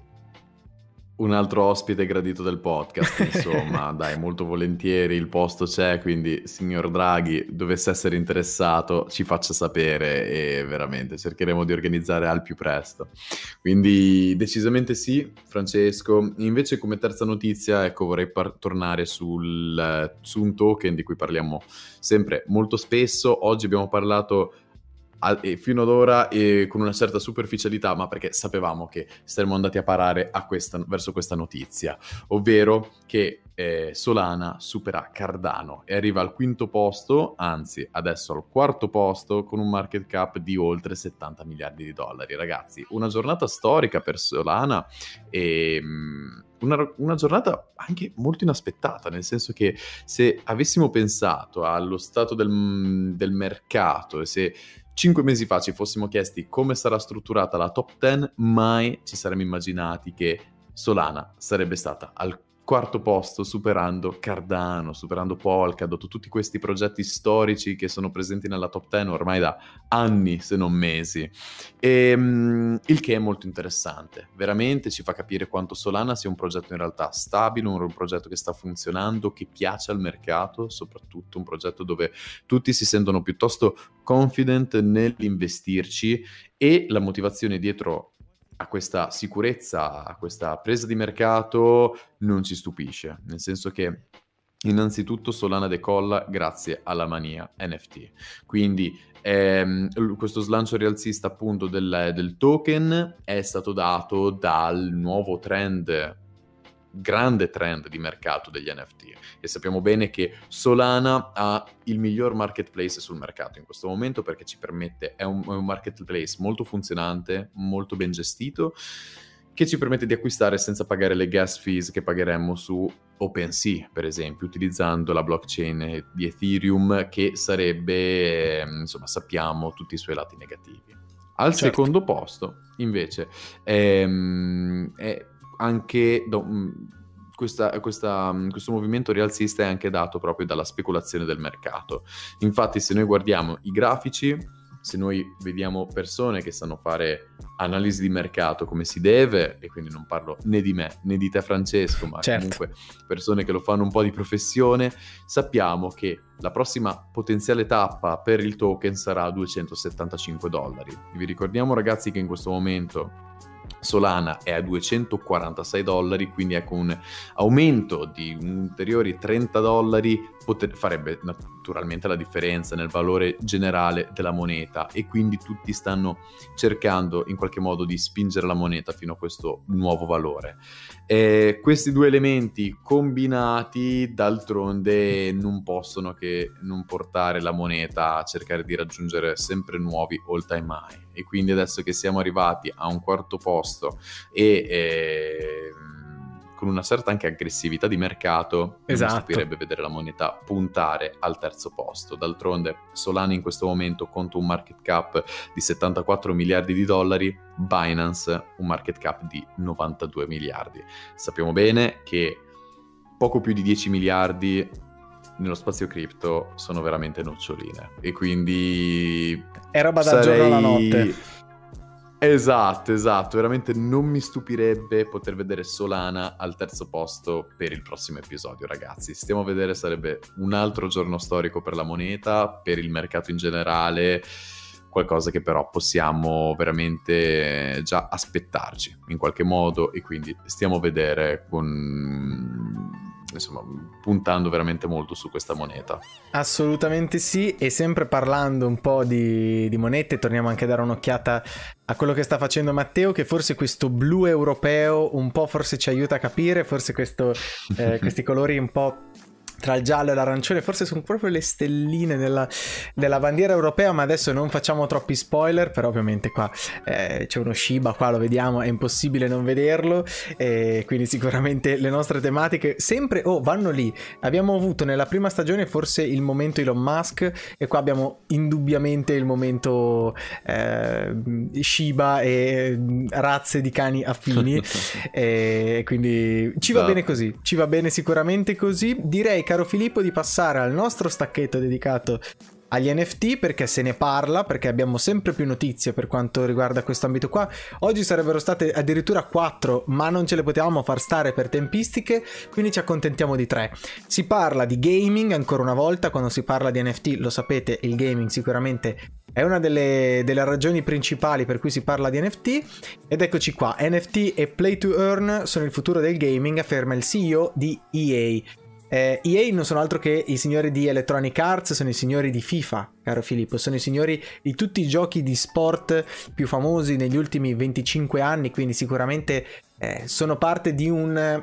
Un altro ospite gradito del podcast, insomma, dai, molto volentieri, il posto c'è, quindi signor Draghi, dovesse essere interessato, ci faccia sapere e veramente cercheremo di organizzare al più presto. Quindi decisamente sì, Francesco. Invece come terza notizia, ecco, vorrei tornare su un token di cui parliamo sempre molto spesso. Oggi abbiamo parlato fino ad ora con una certa superficialità, ma perché sapevamo che saremmo andati a parare verso questa notizia, ovvero che Solana supera Cardano e arriva al quinto posto, anzi adesso al quarto posto, con un market cap di oltre 70 miliardi di dollari. Ragazzi, una giornata storica per Solana e una giornata anche molto inaspettata, nel senso che se avessimo pensato allo stato del mercato e se 5 mesi fa ci fossimo chiesti come sarà strutturata la top 10, mai ci saremmo immaginati che Solana sarebbe stata al quarto posto, superando Cardano, superando Polkadot, tutti questi progetti storici che sono presenti nella top 10 ormai da anni se non mesi, il che è molto interessante, veramente ci fa capire quanto Solana sia un progetto in realtà stabile, un progetto che sta funzionando, che piace al mercato, soprattutto un progetto dove tutti si sentono piuttosto confident nell'investirci, e la motivazione dietro a questa sicurezza, a questa presa di mercato non ci stupisce, nel senso che Innanzitutto Solana decolla grazie alla mania NFT, quindi questo slancio rialzista appunto del token è stato dato dal nuovo trend, grande trend di mercato degli NFT, e sappiamo bene che Solana ha il miglior marketplace sul mercato in questo momento, perché ci permette, è un marketplace molto funzionante, molto ben gestito, che ci permette di acquistare senza pagare le gas fees che pagheremmo su OpenSea, per esempio, utilizzando la blockchain di Ethereum, che sarebbe, insomma, sappiamo tutti i suoi lati negativi. Al secondo posto, invece, è anche questo movimento rialzista è anche dato proprio dalla speculazione del mercato. Infatti, se noi guardiamo i grafici, se noi vediamo persone che sanno fare analisi di mercato come si deve, e quindi non parlo né di me né di te Francesco, ma comunque persone che lo fanno un po' di professione, sappiamo che la prossima potenziale tappa per il token sarà $275. Vi ricordiamo ragazzi che in questo momento Solana è a $246, quindi ecco un aumento di ulteriori $30 farebbe naturalmente la differenza nel valore generale della moneta, e quindi tutti stanno cercando in qualche modo di spingere la moneta fino a questo nuovo valore. Questi due elementi combinati d'altronde non possono che non portare la moneta a cercare di raggiungere sempre nuovi all time high, e quindi adesso che siamo arrivati a un quarto posto e con una certa anche aggressività di mercato, mi stupirebbe vedere la moneta puntare al terzo posto. D'altronde Solana in questo momento conta un market cap di $74 miliardi, Binance un market cap di $92 miliardi. Sappiamo bene che poco più di 10 miliardi nello spazio cripto sono veramente noccioline, e quindi è roba da giorno alla notte. Esatto, veramente non mi stupirebbe poter vedere Solana al terzo posto per il prossimo episodio, ragazzi. Stiamo a vedere, sarebbe un altro giorno storico per la moneta, per il mercato in generale, qualcosa che però possiamo veramente già aspettarci in qualche modo, e quindi stiamo a vedere insomma, puntando veramente molto su questa moneta. Assolutamente sì, e sempre parlando un po' di monete, torniamo anche a dare un'occhiata a quello che sta facendo Matteo, che forse questo blu europeo un po' forse ci aiuta a capire, forse questi colori un po' tra il giallo e l'arancione forse sono proprio le stelline della bandiera europea, ma adesso non facciamo troppi spoiler, però ovviamente qua c'è uno Shiba, qua lo vediamo, è impossibile non vederlo, quindi sicuramente le nostre tematiche sempre vanno lì. Abbiamo avuto nella prima stagione forse il momento Elon Musk, e qua abbiamo indubbiamente il momento Shiba e razze di cani affini, e quindi ci va bene così, ci va bene sicuramente così. Direi, caro Filippo, di passare al nostro stacchetto dedicato agli NFT, perché se ne parla, perché abbiamo sempre più notizie per quanto riguarda questo ambito qua. Oggi sarebbero state addirittura 4, ma non ce le potevamo far stare per tempistiche, quindi ci accontentiamo di 3. Si parla di gaming ancora una volta. Quando si parla di NFT, lo sapete, il gaming sicuramente è una delle ragioni principali per cui si parla di NFT, ed eccoci qua. NFT e play to earn sono il futuro del gaming, afferma il CEO di EA. EA non sono altro che i signori di Electronic Arts, sono i signori di FIFA, caro Filippo, sono i signori di tutti i giochi di sport più famosi negli ultimi 25 anni, quindi sicuramente sono parte di una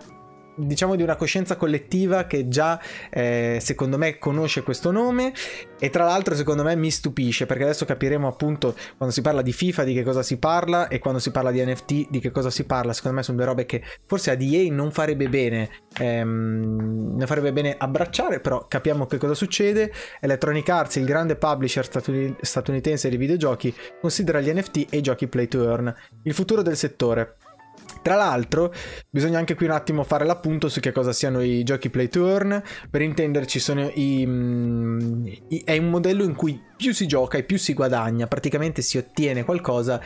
coscienza collettiva che già secondo me conosce questo nome, e tra l'altro secondo me mi stupisce, perché adesso capiremo appunto quando si parla di FIFA di che cosa si parla, e quando si parla di NFT di che cosa si parla. Secondo me sono due robe che forse a EA non farebbe bene abbracciare, però capiamo che cosa succede. Electronic Arts, il grande publisher statunitense di videogiochi, considera gli NFT e i giochi play to earn il futuro del settore. Tra l'altro bisogna anche qui un attimo fare l'appunto su che cosa siano i giochi play to earn. Per intenderci, sono è un modello in cui più si gioca e più si guadagna, praticamente si ottiene qualcosa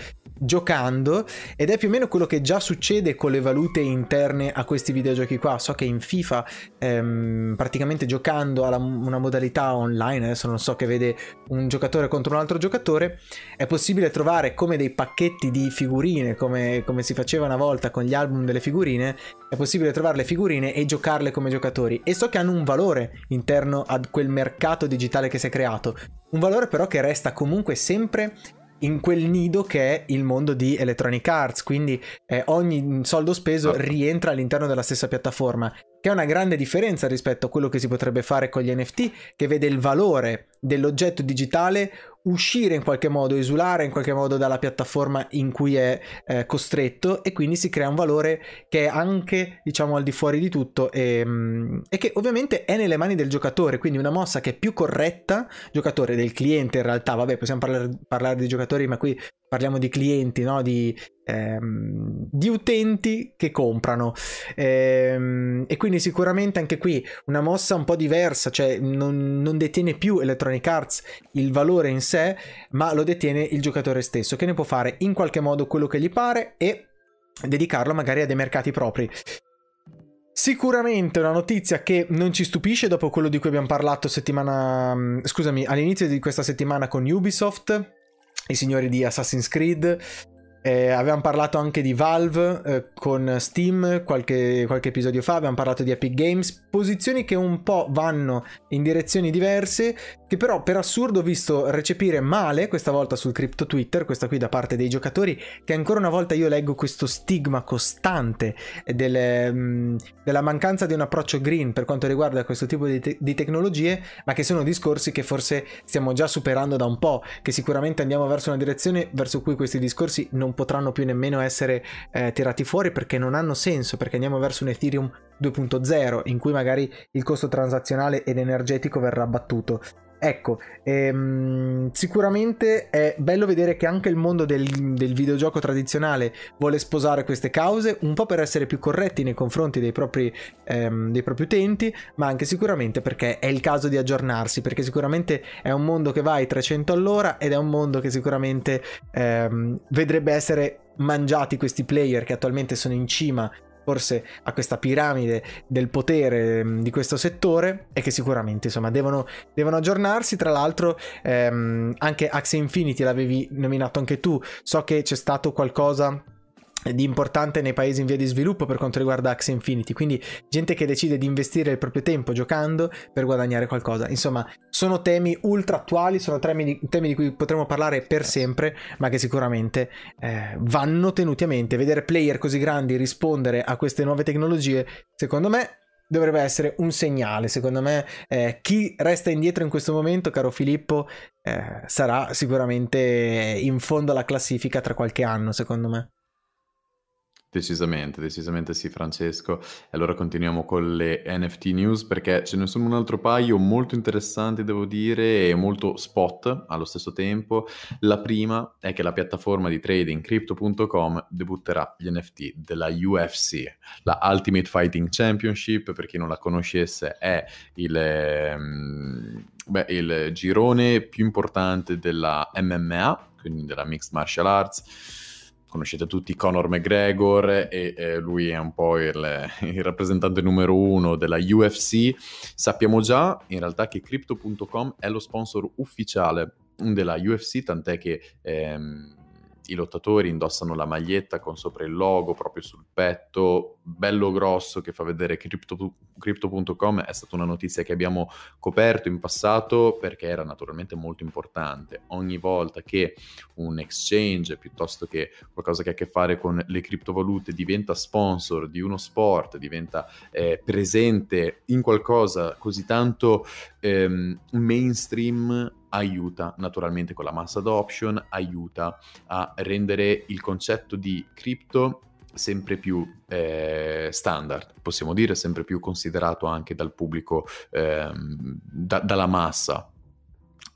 giocando, ed è più o meno quello che già succede con le valute interne a questi videogiochi qua. So che in FIFA praticamente giocando a una modalità online, adesso non so, che vede un giocatore contro un altro giocatore, è possibile trovare come dei pacchetti di figurine, come si faceva una volta con gli album delle figurine, è possibile trovare le figurine e giocarle come giocatori, e so che hanno un valore interno a quel mercato digitale che si è creato, un valore però che resta comunque sempre in quel nido che è il mondo di Electronic Arts, quindi ogni soldo speso rientra all'interno della stessa piattaforma, che è una grande differenza rispetto a quello che si potrebbe fare con gli NFT, che vede il valore dell'oggetto digitale uscire in qualche modo, esulare in qualche modo dalla piattaforma in cui è costretto, e quindi si crea un valore che è anche, diciamo, al di fuori di tutto e che ovviamente è nelle mani del giocatore, quindi una mossa che è più corretta, giocatore, del cliente in realtà, vabbè, possiamo parlare di giocatori, ma qui parliamo di clienti, no? Di utenti che comprano, e quindi sicuramente anche qui una mossa un po' diversa, cioè non detiene più Electronic Arts il valore in sé, ma lo detiene il giocatore stesso, che ne può fare in qualche modo quello che gli pare e dedicarlo magari a dei mercati propri. Sicuramente una notizia che non ci stupisce dopo quello di cui abbiamo parlato all'inizio di questa settimana con Ubisoft, i signori di Assassin's Creed. Avevamo parlato anche di Valve con Steam qualche episodio fa, abbiamo parlato di Epic Games, posizioni che un po' vanno in direzioni diverse, che però per assurdo ho visto recepire male questa volta sul crypto Twitter, questa qui da parte dei giocatori, che ancora una volta io leggo questo stigma costante della mancanza di un approccio green per quanto riguarda questo tipo di tecnologie, ma che sono discorsi che forse stiamo già superando da un po', che sicuramente andiamo verso una direzione verso cui questi discorsi non potranno più nemmeno essere tirati fuori, perché non hanno senso, perché andiamo verso un Ethereum 2.0 in cui magari il costo transazionale ed energetico verrà abbattuto. Ecco, sicuramente è bello vedere che anche il mondo del videogioco tradizionale vuole sposare queste cause, un po' per essere più corretti nei confronti dei propri utenti, ma anche sicuramente perché è il caso di aggiornarsi, perché sicuramente è un mondo che va ai 300 all'ora ed è un mondo che sicuramente vedrebbe essere mangiati questi player che attualmente sono in cima forse a questa piramide del potere di questo settore, e che sicuramente, insomma, devono aggiornarsi. Tra l'altro anche Axie Infinity l'avevi nominato anche tu, so che c'è stato qualcosa di importante nei paesi in via di sviluppo per quanto riguarda Axie Infinity, quindi gente che decide di investire il proprio tempo giocando per guadagnare qualcosa. Insomma, sono temi ultra attuali, sono temi di cui potremo parlare per sempre, ma che sicuramente vanno tenuti a mente. Vedere player così grandi rispondere a queste nuove tecnologie, secondo me, dovrebbe essere un segnale. Secondo me chi resta indietro in questo momento, caro Filippo, sarà sicuramente in fondo alla classifica tra qualche anno, secondo me. Decisamente sì, Francesco. E allora continuiamo con le NFT news, perché ce ne sono un altro paio molto interessanti, devo dire, e molto spot allo stesso tempo. La prima è che la piattaforma di trading Crypto.com debutterà gli NFT della UFC, la Ultimate Fighting Championship. Per chi non la conoscesse, è il girone più importante della MMA, quindi della Mixed Martial Arts. Conoscete tutti Conor McGregor e lui è un po' il rappresentante numero uno della UFC. Sappiamo già in realtà che Crypto.com è lo sponsor ufficiale della UFC, tant'è che i lottatori indossano la maglietta con sopra il logo proprio sul petto, bello grosso, che fa vedere Crypto.com. È stata una notizia che abbiamo coperto in passato perché era naturalmente molto importante. Ogni volta che un exchange, piuttosto che qualcosa che ha a che fare con le criptovalute, diventa sponsor di uno sport, diventa presente in qualcosa così tanto mainstream, aiuta naturalmente con la mass adoption, aiuta a rendere il concetto di cripto sempre più standard, possiamo dire, sempre più considerato anche dal pubblico, dalla massa.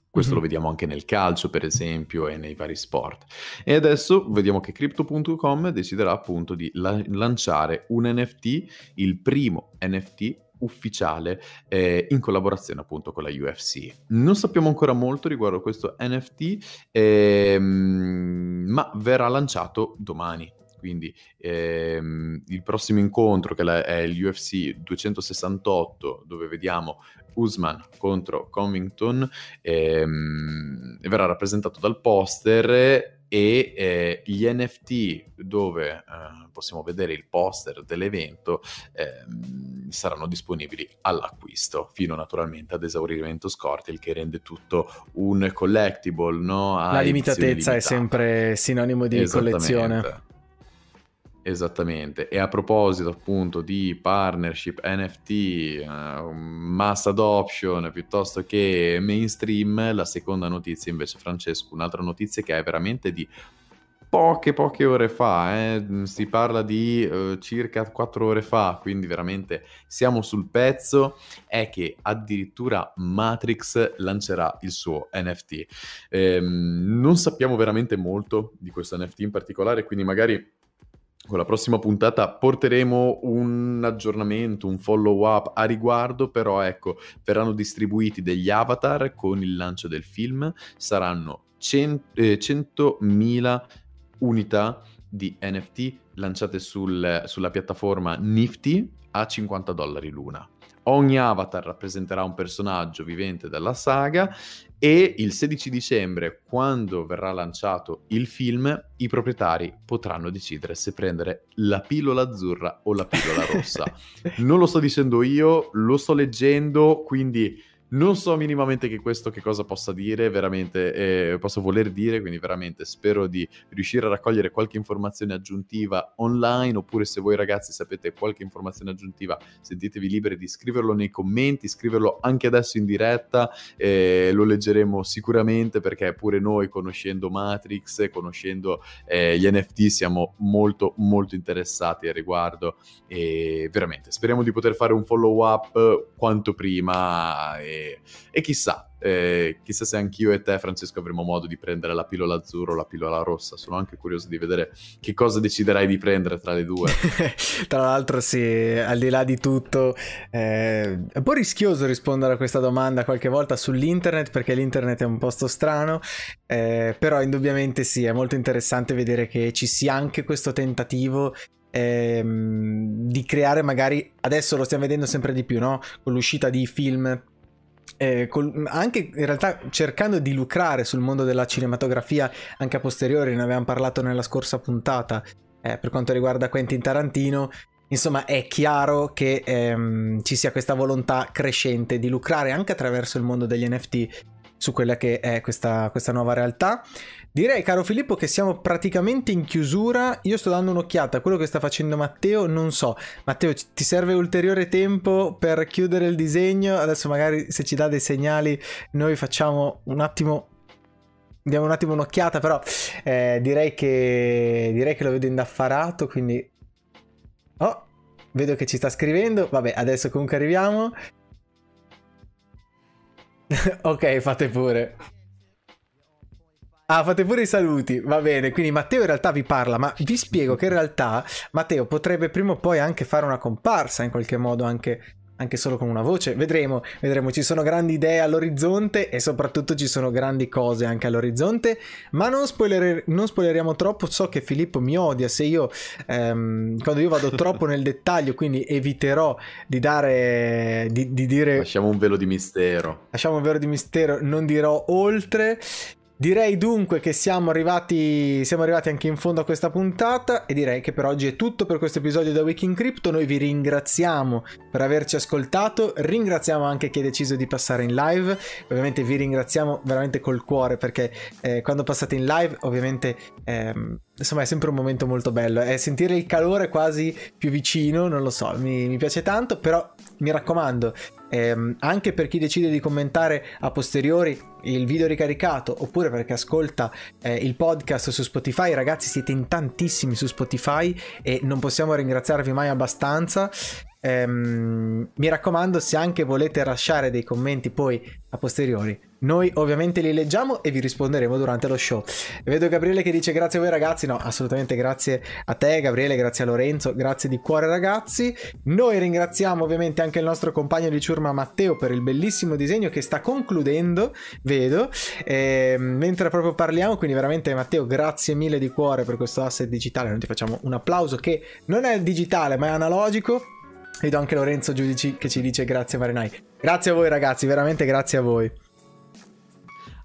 Questo lo vediamo anche nel calcio, per esempio, e nei vari sport. E adesso vediamo che Crypto.com deciderà appunto di lanciare un NFT, il primo NFT ufficiale in collaborazione appunto con la UFC. Non sappiamo ancora molto riguardo a questo NFT, ma verrà lanciato domani. Quindi il prossimo incontro, che è l'UFC 268, dove vediamo Usman contro Covington, verrà rappresentato dal poster, e gli NFT, dove possiamo vedere il poster dell'evento, saranno disponibili all'acquisto, fino naturalmente ad esaurimento scorte, il che rende tutto un collectible, no? La limitatezza è sempre sinonimo di collezione. Esattamente. E a proposito appunto di partnership, NFT, mass adoption piuttosto che mainstream, la seconda notizia invece, Francesco, un'altra notizia che è veramente di poche ore fa, si parla di circa 4 ore fa, quindi veramente siamo sul pezzo, è che addirittura Matrix lancerà il suo NFT. Non sappiamo veramente molto di questo NFT in particolare, quindi magari con la prossima puntata porteremo un aggiornamento, un follow-up a riguardo, però ecco, verranno distribuiti degli avatar con il lancio del film, saranno 100.000 unità di NFT lanciate sulla piattaforma Nifty a $50 l'una. Ogni avatar rappresenterà un personaggio vivente della saga, e il 16 dicembre, quando verrà lanciato il film, i proprietari potranno decidere se prendere la pillola azzurra o la pillola rossa. Non lo sto dicendo io, lo sto leggendo, quindi non so minimamente che questo che cosa possa dire, veramente posso voler dire, quindi veramente spero di riuscire a raccogliere qualche informazione aggiuntiva online, oppure se voi ragazzi sapete qualche informazione aggiuntiva, sentitevi liberi di scriverlo nei commenti, scriverlo anche adesso in diretta, lo leggeremo sicuramente, perché pure noi, conoscendo Matrix, conoscendo gli NFT, siamo molto interessati al riguardo, e veramente speriamo di poter fare un follow up quanto prima. E chissà se anch'io e te, Francesco, avremo modo di prendere la pillola azzurra o la pillola rossa. Sono anche curioso di vedere che cosa deciderai di prendere tra le due. Tra l'altro sì, al di là di tutto è un po' rischioso rispondere a questa domanda qualche volta sull'internet, perché l'internet è un posto strano, però indubbiamente sì, è molto interessante vedere che ci sia anche questo tentativo di creare, magari adesso lo stiamo vedendo sempre di più, no? Con l'uscita di film, anche in realtà cercando di lucrare sul mondo della cinematografia anche a posteriori, ne avevamo parlato nella scorsa puntata per quanto riguarda Quentin Tarantino. Insomma, è chiaro che ci sia questa volontà crescente di lucrare anche attraverso il mondo degli NFT su quella che è questa nuova realtà. Direi, caro Filippo, che siamo praticamente in chiusura. Io sto dando un'occhiata a quello che sta facendo Matteo, non so. Matteo, ti serve ulteriore tempo per chiudere il disegno? Adesso magari se ci dà dei segnali noi facciamo un attimo, diamo un attimo un'occhiata, però direi che lo vedo indaffarato, quindi vedo che ci sta scrivendo. Vabbè, adesso comunque arriviamo. Ok, fate pure. Ah, fate pure i saluti, va bene. Quindi Matteo in realtà vi parla, ma vi spiego che in realtà Matteo potrebbe prima o poi anche fare una comparsa in qualche modo, anche solo con una voce. Vedremo, ci sono grandi idee all'orizzonte e soprattutto ci sono grandi cose anche all'orizzonte, ma non spoileriamo troppo. So che Filippo mi odia se io quando io vado troppo nel dettaglio, quindi eviterò di dare di dire, lasciamo un velo di mistero, non dirò oltre. Direi dunque che siamo arrivati anche in fondo a questa puntata, e direi che per oggi è tutto per questo episodio da Week in Crypto. Noi vi ringraziamo per averci ascoltato, ringraziamo anche chi ha deciso di passare in live, ovviamente vi ringraziamo veramente col cuore, perché quando passate in live ovviamente insomma è sempre un momento molto bello, è sentire il calore quasi più vicino, non lo so, mi piace tanto. Però mi raccomando, anche per chi decide di commentare a posteriori il video ricaricato, oppure perché ascolta il podcast su Spotify, ragazzi siete in tantissimi su Spotify e non possiamo ringraziarvi mai abbastanza. Mi raccomando, se anche volete lasciare dei commenti poi a posteriori, Noi ovviamente li leggiamo e vi risponderemo durante lo show. Vedo Gabriele che dice grazie a voi ragazzi. No, assolutamente grazie a te Gabriele, grazie a Lorenzo, grazie di cuore ragazzi. Noi ringraziamo ovviamente anche il nostro compagno di ciurma Matteo per il bellissimo disegno che sta concludendo, vedo, mentre proprio parliamo, quindi veramente Matteo grazie mille di cuore per questo asset digitale. Noi ti facciamo un applauso che non è digitale ma è analogico. Vedo anche Lorenzo Giudici che ci dice grazie Marinai. Grazie a voi ragazzi, veramente grazie a voi.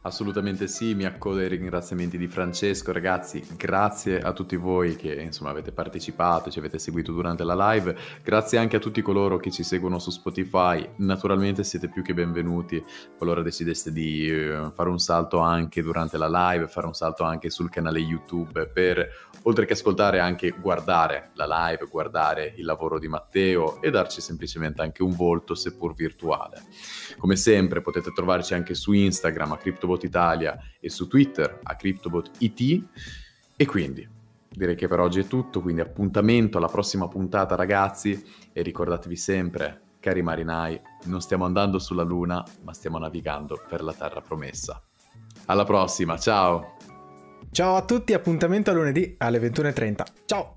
Assolutamente sì, mi accodo ai ringraziamenti di Francesco, ragazzi, grazie a tutti voi che insomma avete partecipato, ci avete seguito durante la live, grazie anche a tutti coloro che ci seguono su Spotify, naturalmente siete più che benvenuti qualora decideste di fare un salto anche durante la live, fare un salto anche sul canale YouTube per, oltre che ascoltare, anche guardare la live, guardare il lavoro di Matteo e darci semplicemente anche un volto seppur virtuale. Come sempre potete trovarci anche su Instagram a Crypto Italia e su Twitter a CryptobotIT. E quindi direi che per oggi è tutto, quindi appuntamento alla prossima puntata ragazzi, e ricordatevi sempre cari marinai, non stiamo andando sulla luna ma stiamo navigando per la terra promessa. Alla prossima, ciao ciao a tutti, appuntamento a lunedì alle 21:30, ciao.